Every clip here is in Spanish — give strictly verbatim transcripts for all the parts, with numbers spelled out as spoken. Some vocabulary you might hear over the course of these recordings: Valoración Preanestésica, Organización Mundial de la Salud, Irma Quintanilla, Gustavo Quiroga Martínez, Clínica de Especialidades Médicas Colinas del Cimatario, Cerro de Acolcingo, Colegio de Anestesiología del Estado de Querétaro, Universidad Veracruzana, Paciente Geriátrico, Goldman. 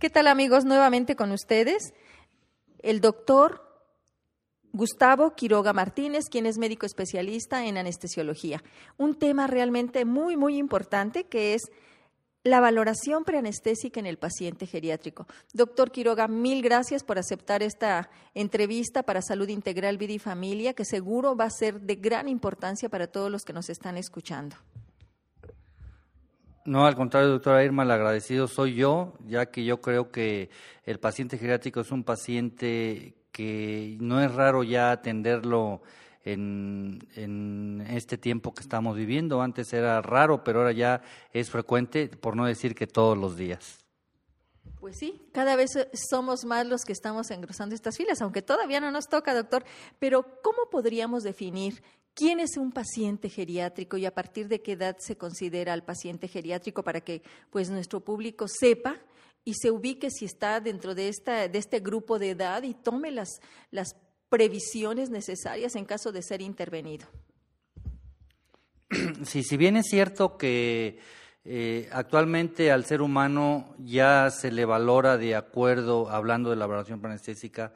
¿Qué tal, amigos? Nuevamente con ustedes el doctor Gustavo Quiroga Martínez, quien es médico especialista en anestesiología. Un tema realmente muy, muy importante, que es la valoración preanestésica en el paciente geriátrico. Doctor Quiroga, mil gracias por aceptar esta entrevista para Salud Integral, Vida y Familia, que seguro va a ser de gran importancia para todos los que nos están escuchando. No, al contrario, doctora Irma, el agradecido soy yo, ya que yo creo que el paciente geriátrico es un paciente que no es raro ya atenderlo En, en este tiempo que estamos viviendo. Antes era raro, pero ahora ya es frecuente, por no decir que todos los días. Pues sí, cada vez somos más los que estamos engrosando estas filas, aunque todavía no nos toca, doctor. Pero ¿cómo podríamos definir quién es un paciente geriátrico y a partir de qué edad se considera el paciente geriátrico, para que pues nuestro público sepa y se ubique si está dentro de, esta, de este grupo de edad y tome las las previsiones necesarias en caso de ser intervenido? Sí, si bien es cierto que eh, actualmente al ser humano ya se le valora de acuerdo, hablando de la valoración preanestésica,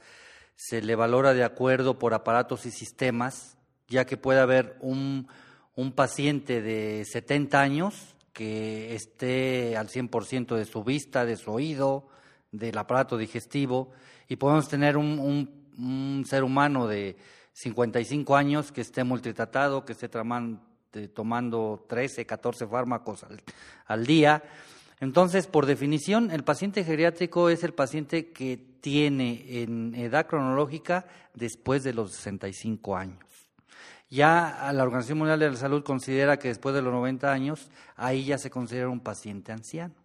se le valora de acuerdo por aparatos y sistemas, ya que puede haber un, un paciente de setenta años que esté al cien por ciento de su vista, de su oído, del aparato digestivo, y podemos tener un, un un ser humano de cincuenta y cinco años que esté multitratado, que esté traman, de, tomando trece, catorce fármacos al, al día. Entonces, por definición, el paciente geriátrico es el paciente que tiene en edad cronológica después de los sesenta y cinco años. Ya la Organización Mundial de la Salud considera que después de los noventa años, ahí ya se considera un paciente anciano.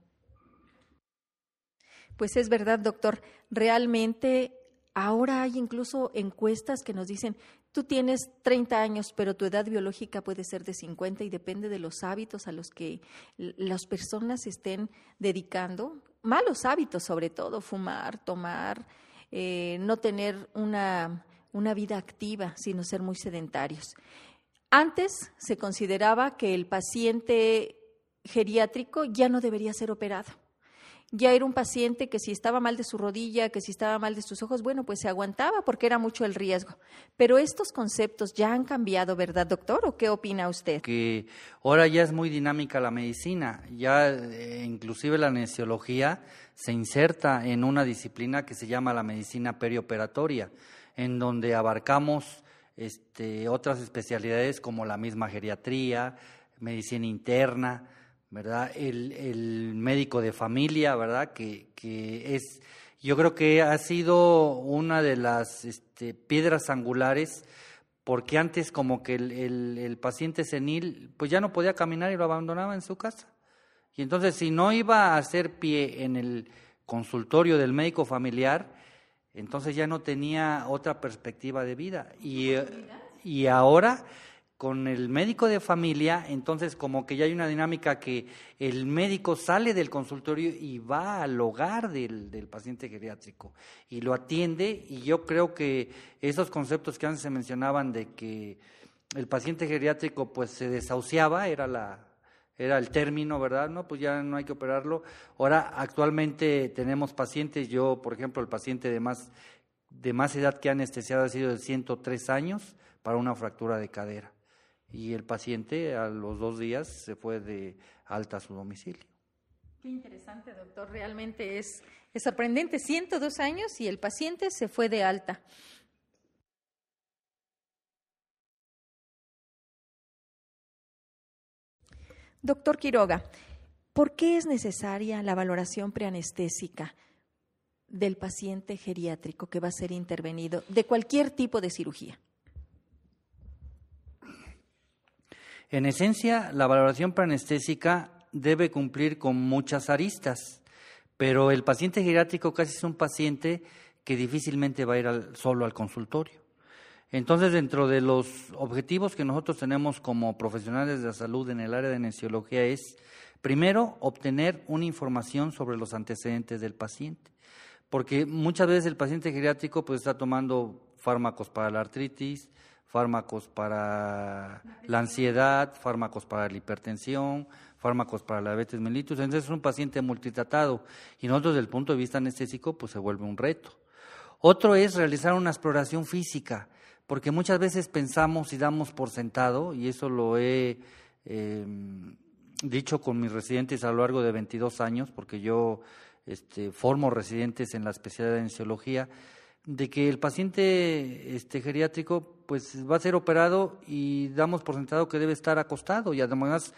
Pues es verdad, doctor. Realmente ahora hay incluso encuestas que nos dicen, tú tienes treinta años, pero tu edad biológica puede ser de cincuenta, y depende de los hábitos a los que las personas estén dedicando, malos hábitos sobre todo, fumar, tomar, eh, no tener una, una vida activa, sino ser muy sedentarios. Antes se consideraba que el paciente geriátrico ya no debería ser operado. Ya era un paciente que si estaba mal de su rodilla, que si estaba mal de sus ojos, bueno, pues se aguantaba porque era mucho el riesgo. Pero estos conceptos ya han cambiado, ¿verdad, doctor? ¿O qué opina usted? Que ahora ya es muy dinámica la medicina, ya eh, inclusive la anestesiología se inserta en una disciplina que se llama la medicina perioperatoria, en donde abarcamos este, otras especialidades como la misma geriatría, medicina interna, ¿verdad? El, el médico de familia, ¿verdad? Que, que es, yo creo que ha sido una de las este, piedras angulares, porque antes como que el, el, el paciente senil pues ya no podía caminar y lo abandonaba en su casa. Y entonces si no iba a hacer pie en el consultorio del médico familiar, entonces ya no tenía otra perspectiva de vida. Y, y ahora con el médico de familia, entonces como que ya hay una dinámica que el médico sale del consultorio y va al hogar del, del paciente geriátrico y lo atiende, y yo creo que esos conceptos que antes se mencionaban de que el paciente geriátrico pues se desahuciaba, era la era el término, ¿verdad? No, pues ya no hay que operarlo. Ahora actualmente tenemos pacientes, yo por ejemplo el paciente de más, de más edad que ha anestesiado ha sido de ciento tres años para una fractura de cadera. Y el paciente a los dos días se fue de alta a su domicilio. Qué interesante, doctor. Realmente es, es sorprendente. ciento dos años y el paciente se fue de alta. Doctor Quiroga, ¿por qué es necesaria la valoración preanestésica del paciente geriátrico que va a ser intervenido de cualquier tipo de cirugía? En esencia, la valoración preanestésica debe cumplir con muchas aristas, pero el paciente geriátrico casi es un paciente que difícilmente va a ir al, solo al consultorio. Entonces, dentro de los objetivos que nosotros tenemos como profesionales de la salud en el área de anestesiología es, primero, obtener una información sobre los antecedentes del paciente, porque muchas veces el paciente geriátrico pues, está tomando fármacos para la artritis, fármacos para la ansiedad, fármacos para la hipertensión, fármacos para la diabetes mellitus. Entonces es un paciente multitratado y nosotros desde el punto de vista anestésico pues se vuelve un reto. Otro es realizar una exploración física, porque muchas veces pensamos y damos por sentado, y eso lo he eh, dicho con mis residentes a lo largo de veintidós años, porque yo este, formo residentes en la especialidad de anestesiología, de que el paciente este, geriátrico pues va a ser operado y damos por sentado que debe estar acostado y además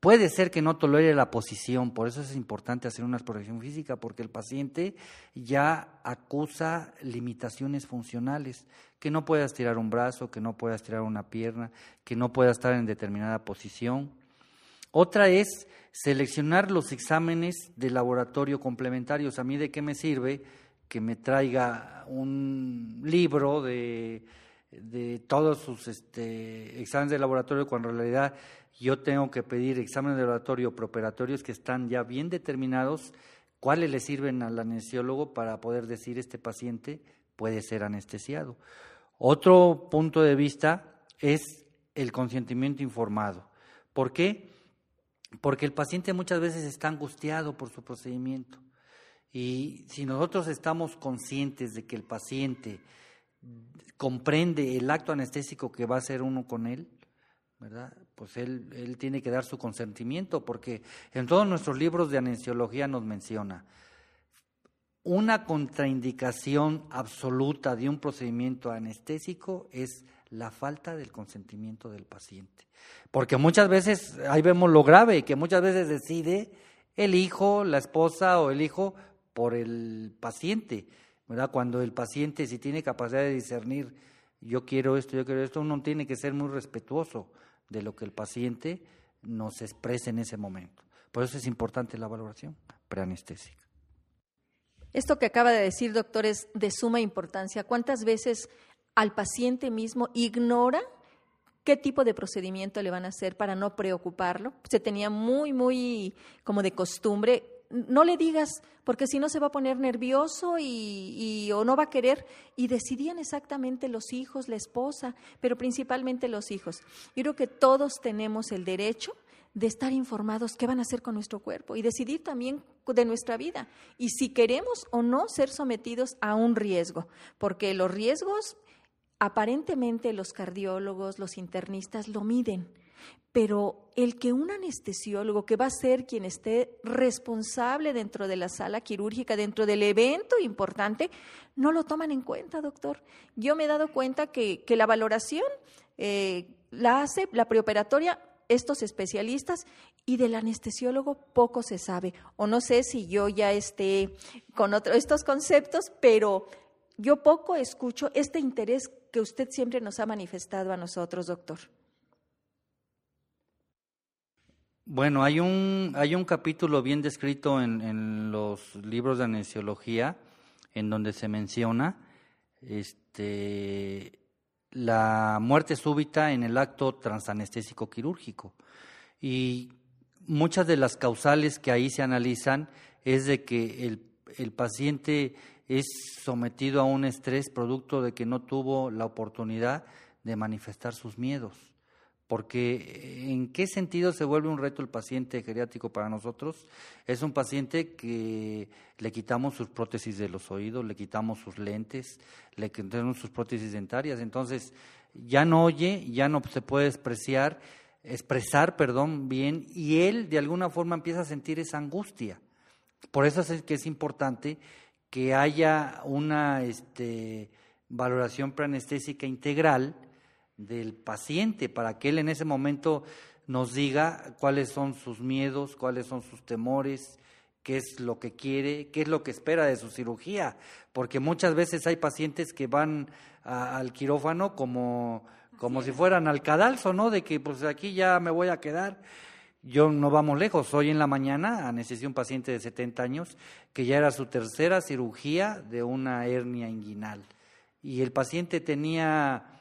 puede ser que no tolere la posición, por eso es importante hacer una exploración física, porque el paciente ya acusa limitaciones funcionales, que no pueda estirar un brazo, que no pueda estirar una pierna, que no pueda estar en determinada posición. Otra es seleccionar los exámenes de laboratorio complementarios. ¿A mí de qué me sirve que me traiga un libro de, de todos sus este, exámenes de laboratorio cuando en realidad yo tengo que pedir exámenes de laboratorio preoperatorios que están ya bien determinados, cuáles le sirven al anestesiólogo para poder decir este paciente puede ser anestesiado? Otro punto de vista es el consentimiento informado. ¿Por qué? Porque el paciente muchas veces está angustiado por su procedimiento y si nosotros estamos conscientes de que el paciente comprende el acto anestésico que va a hacer uno con él, ¿verdad? Pues él, él tiene que dar su consentimiento, porque en todos nuestros libros de anestesiología nos menciona una contraindicación absoluta de un procedimiento anestésico es la falta del consentimiento del paciente, porque muchas veces, ahí vemos lo grave, que muchas veces decide el hijo, la esposa o el hijo por el paciente, ¿verdad? Cuando el paciente si tiene capacidad de discernir yo quiero esto, yo quiero esto, uno tiene que ser muy respetuoso de lo que el paciente nos expresa en ese momento. Por eso es importante la valoración preanestésica. Esto que acaba de decir, doctor, es de suma importancia. ¿Cuántas veces al paciente mismo ignora qué tipo de procedimiento le van a hacer para no preocuparlo? Se tenía muy, muy como de costumbre, no le digas, porque si no se va a poner nervioso y, y o no va a querer. Y decidían exactamente los hijos, la esposa, pero principalmente los hijos. Yo creo que todos tenemos el derecho de estar informados qué van a hacer con nuestro cuerpo y decidir también de nuestra vida. Y si queremos o no ser sometidos a un riesgo, porque los riesgos aparentemente los cardiólogos, los internistas lo miden. Pero el que un anestesiólogo, que va a ser quien esté responsable dentro de la sala quirúrgica, dentro del evento importante, no lo toman en cuenta, doctor. Yo me he dado cuenta que, que la valoración eh, la hace la preoperatoria estos especialistas y del anestesiólogo poco se sabe. O no sé si yo ya esté con otro, estos conceptos, pero yo poco escucho este interés que usted siempre nos ha manifestado a nosotros, doctor. Bueno, hay un hay un capítulo bien descrito en, en los libros de anestesiología en donde se menciona este la muerte súbita en el acto transanestésico quirúrgico, y muchas de las causales que ahí se analizan es de que el, el paciente es sometido a un estrés producto de que no tuvo la oportunidad de manifestar sus miedos. Porque ¿en qué sentido se vuelve un reto el paciente geriátrico para nosotros? Es un paciente que le quitamos sus prótesis de los oídos, le quitamos sus lentes, le quitamos sus prótesis dentarias. Entonces ya no oye, ya no se puede expresar, expresar perdón, bien, y él de alguna forma empieza a sentir esa angustia. Por eso es que es importante que haya una este, valoración preanestésica integral del paciente, para que él en ese momento nos diga cuáles son sus miedos, cuáles son sus temores, qué es lo que quiere, qué es lo que espera de su cirugía, porque muchas veces hay pacientes que van a, al quirófano como, como si fueran al cadalso, ¿no? De que pues aquí ya me voy a quedar. Yo no vamos lejos, hoy en la mañana anestesié un paciente de setenta años que ya era su tercera cirugía de una hernia inguinal y el paciente tenía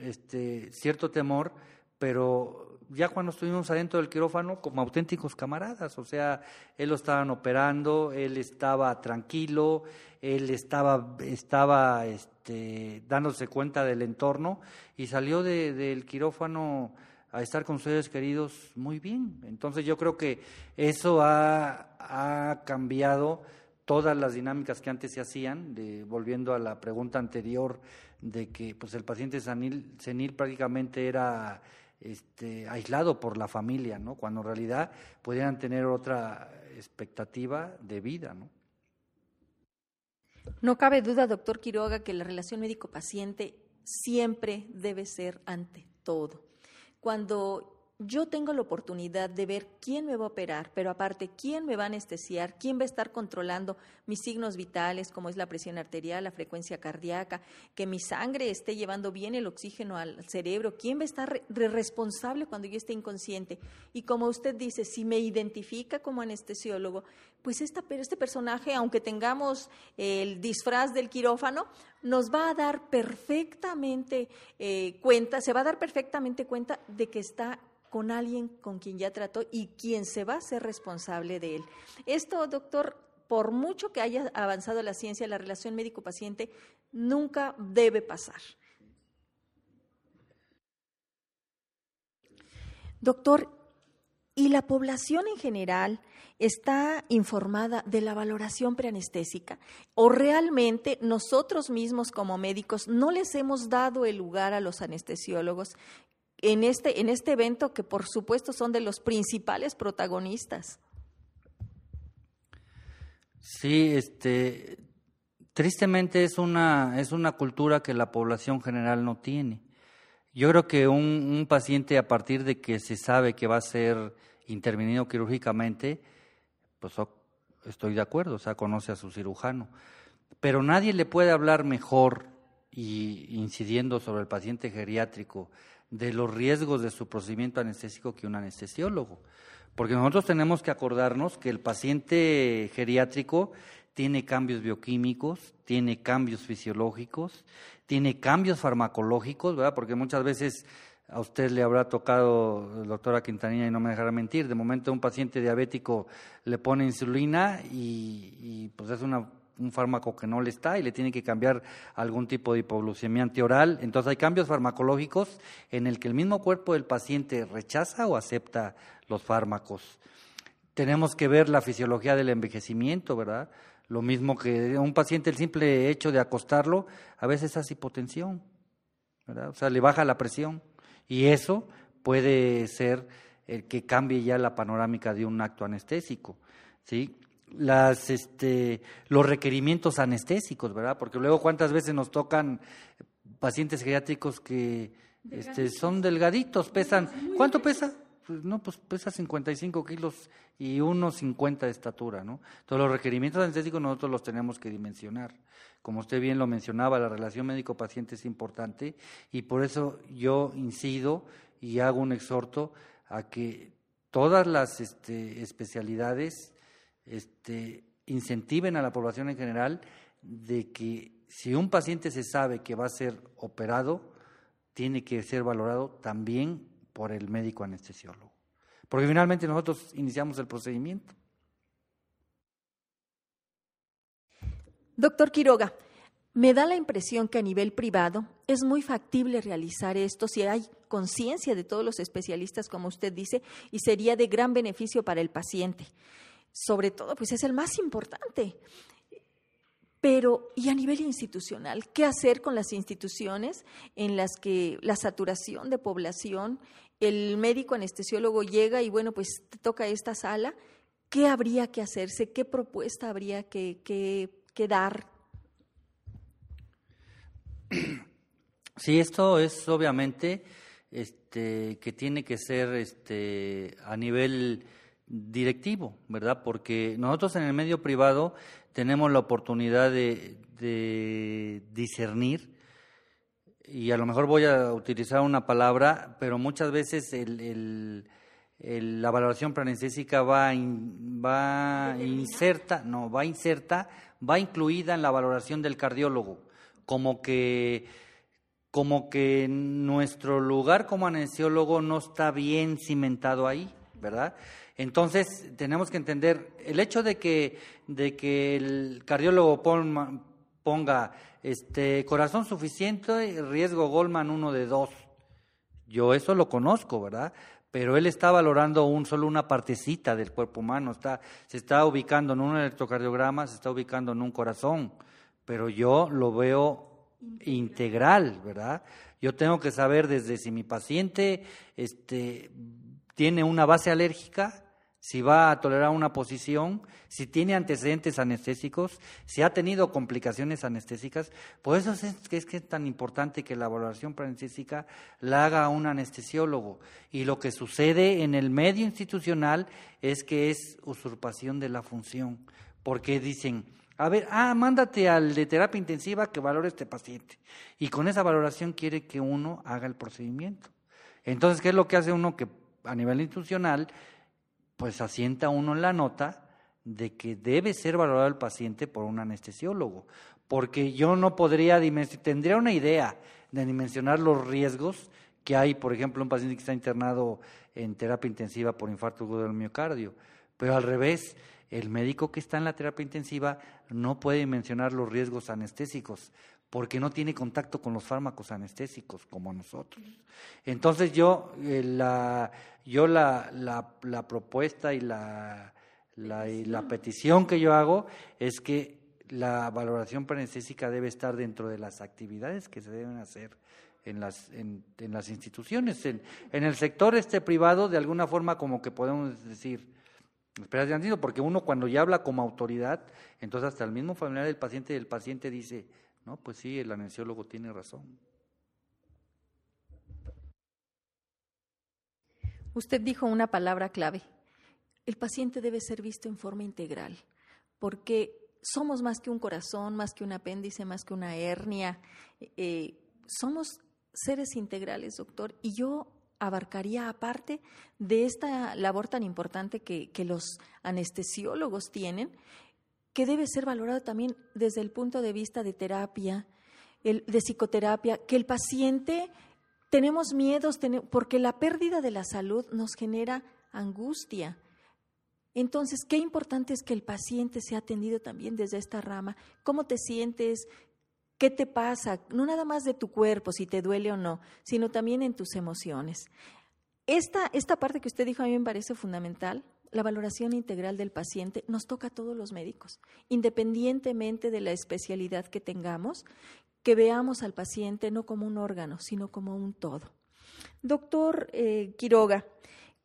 Este, cierto temor, pero ya cuando estuvimos adentro del quirófano como auténticos camaradas, o sea, él lo estaban operando, él estaba tranquilo, él estaba, estaba este, dándose cuenta del entorno y salió de, del quirófano a estar con sus seres queridos muy bien. Entonces yo creo que eso ha, ha cambiado todas las dinámicas que antes se hacían, de, volviendo a la pregunta anterior, de que pues el paciente senil, senil prácticamente era este, aislado por la familia, ¿no? Cuando en realidad podían tener otra expectativa de vida, ¿no? No cabe duda, doctor Quiroga, que la relación médico-paciente siempre debe ser ante todo. Cuando yo tengo la oportunidad de ver quién me va a operar, pero aparte quién me va a anestesiar, quién va a estar controlando mis signos vitales, como es la presión arterial, la frecuencia cardíaca, que mi sangre esté llevando bien el oxígeno al cerebro, quién va a estar re- responsable cuando yo esté inconsciente. Y como usted dice, si me identifica como anestesiólogo, pues esta, este personaje, aunque tengamos el disfraz del quirófano, nos va a dar perfectamente eh, cuenta, se va a dar perfectamente cuenta de que está con alguien con quien ya trató y quien se va a ser responsable de él. Esto, doctor, por mucho que haya avanzado la ciencia, la relación médico-paciente nunca debe pasar. Doctor, ¿y la población en general está informada de la valoración preanestésica? ¿O realmente nosotros mismos como médicos no les hemos dado el lugar a los anestesiólogos en este, en este evento que por supuesto son de los principales protagonistas? Sí, este, tristemente es una, es una cultura que la población general no tiene. Yo creo que un, un paciente, a partir de que se sabe que va a ser intervenido quirúrgicamente, pues estoy de acuerdo, o sea, conoce a su cirujano, pero nadie le puede hablar mejor, y incidiendo sobre el paciente geriátrico, de los riesgos de su procedimiento anestésico que un anestesiólogo, porque nosotros tenemos que acordarnos que el paciente geriátrico tiene cambios bioquímicos, tiene cambios fisiológicos, tiene cambios farmacológicos, ¿verdad? Porque muchas veces a usted le habrá tocado, doctora Quintanilla, y no me dejará mentir, de momento a un paciente diabético le pone insulina y, y pues es una un fármaco que no le está y le tiene que cambiar algún tipo de hipoglucemia antioral. Entonces hay cambios farmacológicos en el que el mismo cuerpo del paciente rechaza o acepta los fármacos. Tenemos que ver la fisiología del envejecimiento, ¿verdad? Lo mismo que un paciente, el simple hecho de acostarlo, a veces hace hipotensión, ¿verdad? O sea, le baja la presión y eso puede ser el que cambie ya la panorámica de un acto anestésico, ¿sí? Las, este, los requerimientos anestésicos, ¿verdad? Porque luego cuántas veces nos tocan pacientes geriátricos que este, son delgaditos, pesan, ¿cuánto pesa? Pues, no, pues pesa cincuenta y cinco kilos y uno cincuenta de estatura, ¿no? Entonces los requerimientos anestésicos nosotros los tenemos que dimensionar. Como usted bien lo mencionaba, la relación médico-paciente es importante y por eso yo incido y hago un exhorto a que todas las este, especialidades Este, incentiven a la población en general de que si un paciente se sabe que va a ser operado, tiene que ser valorado también por el médico anestesiólogo, porque finalmente nosotros iniciamos el procedimiento. Doctor Quiroga, me da la impresión que a nivel privado es muy factible realizar esto si hay conciencia de todos los especialistas, como usted dice, y sería de gran beneficio para el paciente. Sobre todo, pues es el más importante. Pero, ¿y a nivel institucional? ¿Qué hacer con las instituciones en las que la saturación de población, el médico anestesiólogo llega y bueno, pues te toca esta sala? ¿Qué habría que hacerse? ¿Qué propuesta habría que, que, que dar? Sí, esto es obviamente este, que tiene que ser este, a nivel directivo, ¿verdad? Porque nosotros en el medio privado tenemos la oportunidad de, de discernir, y a lo mejor voy a utilizar una palabra, pero muchas veces el, el, el, la valoración preanestésica va, in, va inserta, no, va inserta, va incluida en la valoración del cardiólogo, como que como que nuestro lugar como anestesiólogo no está bien cimentado ahí, ¿verdad? Entonces, tenemos que entender el hecho de que, de que el cardiólogo ponga, ponga este corazón suficiente, riesgo Goldman uno de dos. Yo eso lo conozco, ¿verdad? Pero él está valorando un solo una partecita del cuerpo humano, está se está ubicando en un electrocardiograma, se está ubicando en un corazón, pero yo lo veo integral, ¿verdad? Yo tengo que saber desde si mi paciente este, tiene una base alérgica, si va a tolerar una posición, si tiene antecedentes anestésicos, si ha tenido complicaciones anestésicas. Por eso es que es, que es tan importante que la valoración preanestésica la haga un anestesiólogo. Y lo que sucede en el medio institucional es que es usurpación de la función, porque dicen, a ver, ah, mándate al de terapia intensiva que valore este paciente. Y con esa valoración quiere que uno haga el procedimiento. Entonces, ¿qué es lo que hace uno? Que a nivel institucional, pues asienta uno en la nota de que debe ser valorado el paciente por un anestesiólogo, porque yo no podría dimensionar, tendría una idea de dimensionar los riesgos que hay, por ejemplo, un paciente que está internado en terapia intensiva por infarto agudo del miocardio, pero al revés, el médico que está en la terapia intensiva no puede mencionar los riesgos anestésicos porque no tiene contacto con los fármacos anestésicos como nosotros. Entonces yo, eh, la, yo la, la, la propuesta y la, la, y la petición que yo hago es que la valoración preanestésica debe estar dentro de las actividades que se deben hacer en las en, en las instituciones. En, en el sector este privado, de alguna forma como que podemos decir, porque uno cuando ya habla como autoridad, entonces hasta el mismo familiar del paciente, el paciente dice, no, pues sí, el anestesiólogo tiene razón. Usted dijo una palabra clave, el paciente debe ser visto en forma integral, porque somos más que un corazón, más que un apéndice, más que una hernia, eh, somos seres integrales, doctor, y yo abarcaría aparte de esta labor tan importante que, que los anestesiólogos tienen, que debe ser valorado también desde el punto de vista de terapia, el, de psicoterapia, que el paciente, tenemos miedos, ten, porque la pérdida de la salud nos genera angustia. Entonces, qué importante es que el paciente sea atendido también desde esta rama. ¿Cómo te sientes? ¿Qué te pasa? No nada más de tu cuerpo, si te duele o no, sino también en tus emociones. Esta, esta parte que usted dijo a mí me parece fundamental, la valoración integral del paciente, nos toca a todos los médicos, independientemente de la especialidad que tengamos, que veamos al paciente no como un órgano, sino como un todo. Doctor eh, Quiroga,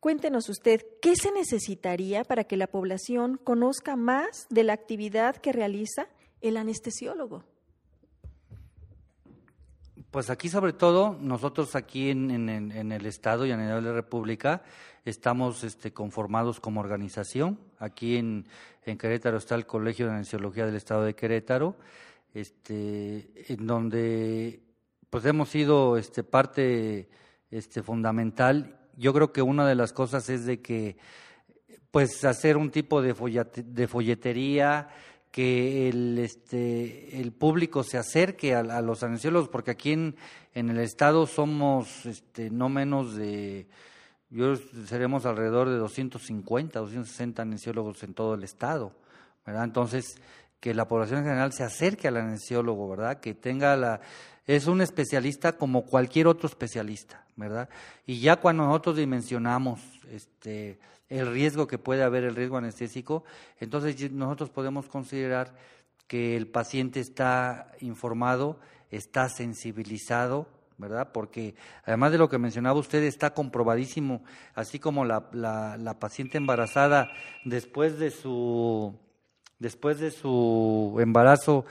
cuéntenos usted, ¿qué se necesitaría para que la población conozca más de la actividad que realiza el anestesiólogo? Pues aquí sobre todo, nosotros aquí en, en, en el Estado y a nivel de la República estamos este, conformados como organización. Aquí en, en Querétaro está el Colegio de Anestesiología del Estado de Querétaro, este, en donde pues hemos sido este, parte este, fundamental. Yo creo que una de las cosas es de que pues hacer un tipo de, follate, de folletería, que el este el público se acerque a, a los anestesiólogos, porque aquí en, en el Estado somos este no menos de, yo seremos alrededor de doscientos cincuenta, doscientos sesenta anestesiólogos en todo el Estado, ¿verdad? Entonces, que la población en general se acerque al anestesiólogo, ¿verdad? Que tenga la, es un especialista como cualquier otro especialista, ¿verdad? Y ya cuando nosotros dimensionamos este el riesgo que puede haber, el riesgo anestésico, entonces nosotros podemos considerar que el paciente está informado, está sensibilizado, ¿verdad? Porque además de lo que mencionaba usted, está comprobadísimo, así como la, la, la paciente embarazada después de su, después de su embarazo,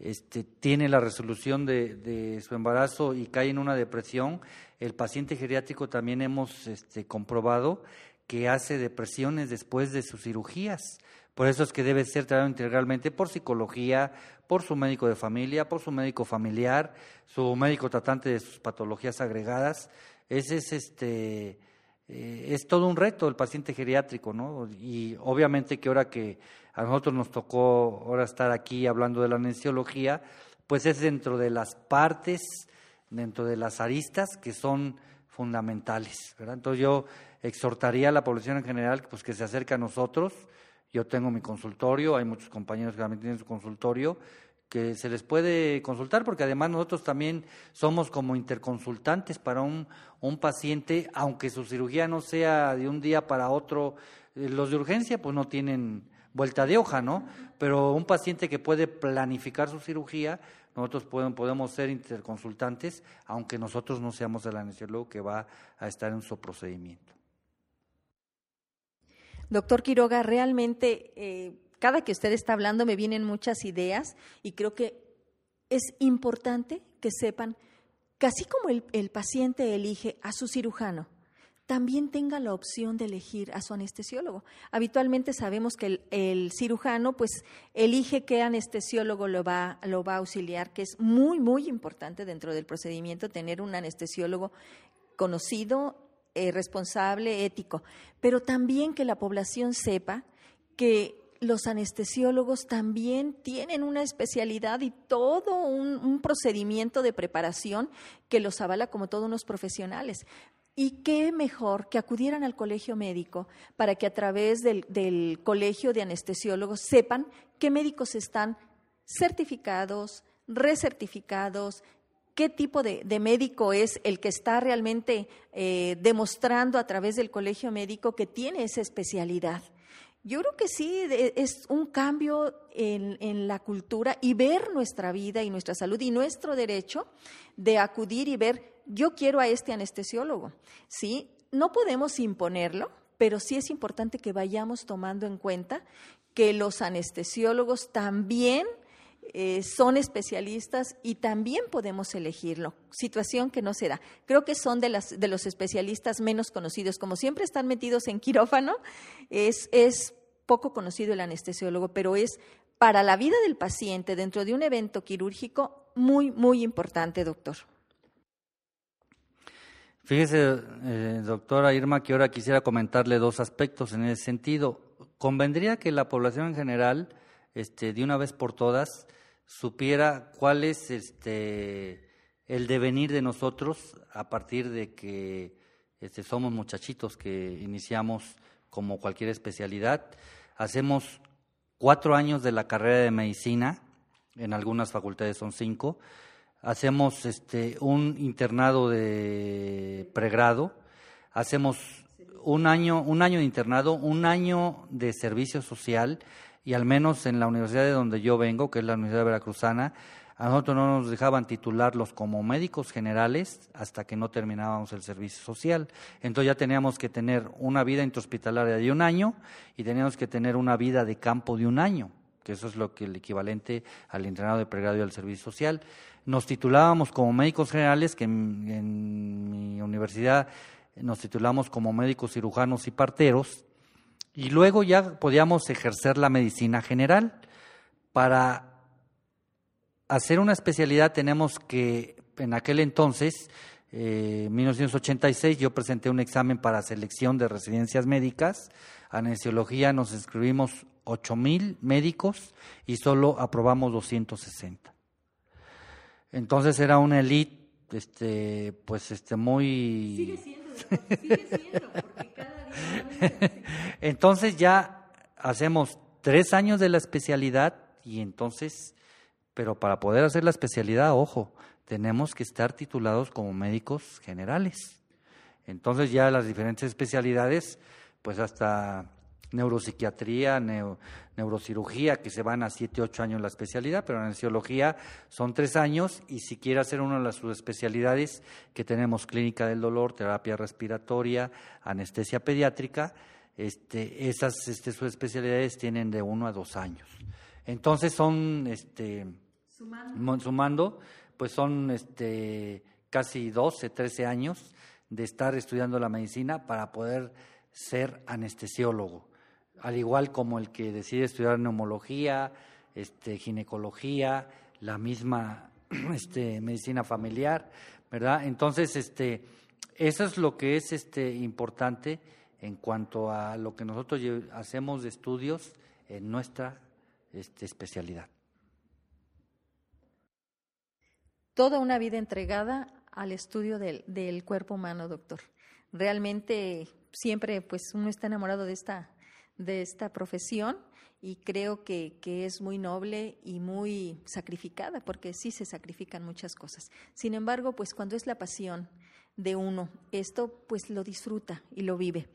Este, tiene la resolución de, de su embarazo y cae en una depresión, el paciente geriátrico también hemos este, comprobado que hace depresiones después de sus cirugías. Por eso es que debe ser tratado integralmente por psicología, por su médico de familia, por su médico familiar, su médico tratante de sus patologías agregadas. Ese es este eh, es todo un reto el paciente geriátrico, ¿no? Y obviamente que ahora que a nosotros nos tocó ahora estar aquí hablando de la anestesiología, pues es dentro de las partes dentro de las aristas que son fundamentales, ¿verdad? Entonces yo exhortaría a la población en general pues, que se acerque a nosotros. Yo tengo mi consultorio, hay muchos compañeros que también tienen su consultorio, que se les puede consultar, porque además nosotros también somos como interconsultantes para un, un paciente, aunque su cirugía no sea de un día para otro. Los de urgencia pues no tienen vuelta de hoja, ¿no? Pero un paciente que puede planificar su cirugía, nosotros pueden, podemos ser interconsultantes, aunque nosotros no seamos el anestesiólogo que va a estar en su procedimiento. Doctor Quiroga, realmente eh, cada que usted está hablando me vienen muchas ideas y creo que es importante que sepan que así como el, el paciente elige a su cirujano, también tenga la opción de elegir a su anestesiólogo. Habitualmente sabemos que el, el cirujano pues elige qué anestesiólogo lo va, lo va a auxiliar, que es muy, muy importante dentro del procedimiento tener un anestesiólogo conocido, eh, responsable, ético, pero también que la población sepa que los anestesiólogos también tienen una especialidad y todo un, un procedimiento de preparación que los avala como todos unos profesionales. Y qué mejor que acudieran al colegio médico para que a través del, del colegio de anestesiólogos sepan qué médicos están certificados, recertificados, qué tipo de, de médico es el que está realmente eh, demostrando a través del colegio médico que tiene esa especialidad. Yo creo que sí, es un cambio en, en la cultura y ver nuestra vida y nuestra salud y nuestro derecho de acudir y ver, yo quiero a este anestesiólogo, ¿sí? No podemos imponerlo, pero sí es importante que vayamos tomando en cuenta que los anestesiólogos también eh, son especialistas y también podemos elegirlo, situación que no se da. Creo que son de, las, de los especialistas menos conocidos, como siempre están metidos en quirófano, es, es poco conocido el anestesiólogo, pero es para la vida del paciente dentro de un evento quirúrgico muy, muy importante, doctor. Fíjese, eh, doctora Irma, que ahora quisiera comentarle dos aspectos en ese sentido. Convendría que la población en general, este, de una vez por todas, supiera cuál es este, el devenir de nosotros a partir de que este, somos muchachitos que iniciamos como cualquier especialidad. Hacemos cuatro años de la carrera de medicina, en algunas facultades son cinco. Hacemos este, un internado de pregrado, hacemos un año, un año de internado, un año de servicio social y al menos en la universidad de donde yo vengo, que es la Universidad Veracruzana, a nosotros no nos dejaban titularlos como médicos generales hasta que no terminábamos el servicio social. Entonces ya teníamos que tener una vida intrahospitalaria de un año y teníamos que tener una vida de campo de un año, que eso es lo que el equivalente al internado de pregrado y al servicio social. Nos titulábamos como médicos generales, que en, en mi universidad nos titulamos como médicos cirujanos y parteros, y luego ya podíamos ejercer la medicina general. Para hacer una especialidad tenemos que, en aquel entonces, eh, mil novecientos ochenta y seis, yo presenté un examen para selección de residencias médicas. Anestesiología nos inscribimos ocho mil médicos y solo aprobamos doscientos sesenta. Entonces era una élite, este, pues este muy… Sigue siendo, sigue siendo, porque cada día… Entonces ya hacemos tres años de la especialidad y entonces, pero para poder hacer la especialidad, ojo, tenemos que estar titulados como médicos generales. Entonces ya las diferentes especialidades, pues hasta… neuropsiquiatría, neo, neurocirugía, que se van a siete, ocho años la especialidad, pero en anestesiología son tres años y si quiere hacer una de las subespecialidades que tenemos, clínica del dolor, terapia respiratoria, anestesia pediátrica, este, esas este, subespecialidades tienen de uno a dos años. Entonces son, este, sumando. sumando, pues son este, casi doce, trece años de estar estudiando la medicina para poder ser anestesiólogo. Al igual como el que decide estudiar neumología, este, ginecología, la misma este, medicina familiar, ¿verdad? Entonces, este, eso es lo que es este, importante en cuanto a lo que nosotros hacemos de estudios en nuestra este, especialidad. Toda una vida entregada al estudio del, del cuerpo humano, doctor. Realmente siempre pues uno está enamorado de esta, de esta profesión y creo que, que es muy noble y muy sacrificada, porque sí se sacrifican muchas cosas. Sin embargo, pues cuando es la pasión de uno, esto pues lo disfruta y lo vive.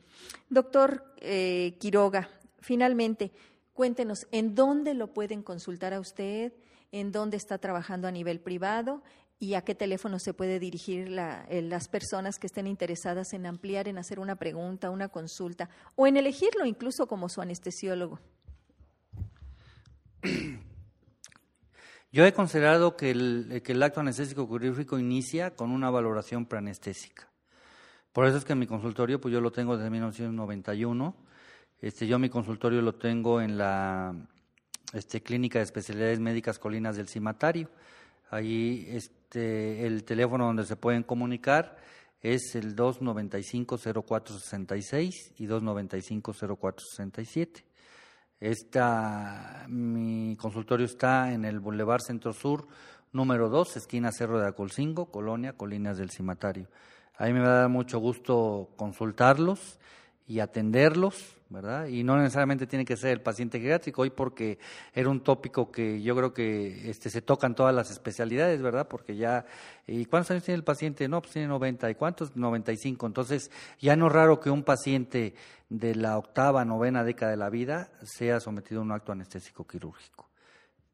Doctor eh, Quiroga, finalmente, cuéntenos, ¿en dónde lo pueden consultar a usted? ¿En dónde está trabajando a nivel privado? ¿Y a qué teléfono se puede dirigir la, eh, las personas que estén interesadas en ampliar, en hacer una pregunta, una consulta, o en elegirlo incluso como su anestesiólogo? Yo he considerado que el, que el acto anestésico quirúrgico inicia con una valoración preanestésica. Por eso es que mi consultorio, pues yo lo tengo desde mil novecientos noventa y uno. Este, yo mi consultorio lo tengo en la este, Clínica de Especialidades Médicas Colinas del Cimatario. Allí este, el teléfono donde se pueden comunicar es el dos noventa y cinco, cero cuatro sesenta y seis y dos noventa y cinco, cero cuatro sesenta y siete. Esta, mi consultorio está en el Boulevard Centro Sur, número dos, esquina Cerro de Acolcingo, Colonia Colinas del Cimatario. A mí me va a dar mucho gusto consultarlos y atenderlos, ¿verdad? Y no necesariamente tiene que ser el paciente geriátrico, hoy porque era un tópico que yo creo que este, se tocan todas las especialidades, ¿verdad? Porque ya, ¿y cuántos años tiene el paciente? No, pues tiene noventa, ¿y cuántos? noventa y cinco, entonces ya no es raro que un paciente de la octava, novena década de la vida sea sometido a un acto anestésico quirúrgico.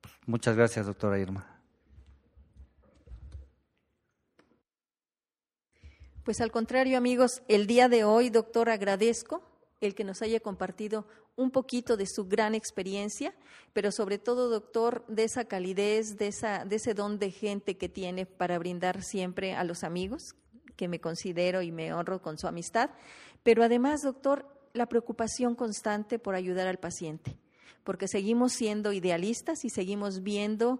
Pues muchas gracias, doctora Irma. Pues al contrario, amigos, el día de hoy, doctor, agradezco el que nos haya compartido un poquito de su gran experiencia, pero sobre todo, doctor, de esa calidez, de, esa, de ese don de gente que tiene para brindar siempre a los amigos, que me considero y me honro con su amistad, pero además, doctor, la preocupación constante por ayudar al paciente, porque seguimos siendo idealistas y seguimos viendo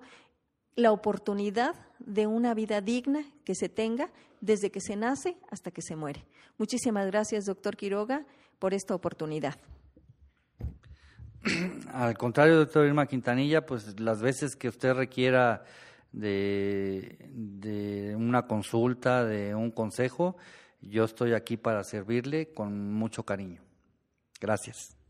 la oportunidad de una vida digna que se tenga desde que se nace hasta que se muere. Muchísimas gracias, doctor Quiroga, por esta oportunidad. Al contrario, doctor Irma Quintanilla, pues las veces que usted requiera de, de una consulta, de un consejo, yo estoy aquí para servirle con mucho cariño. Gracias.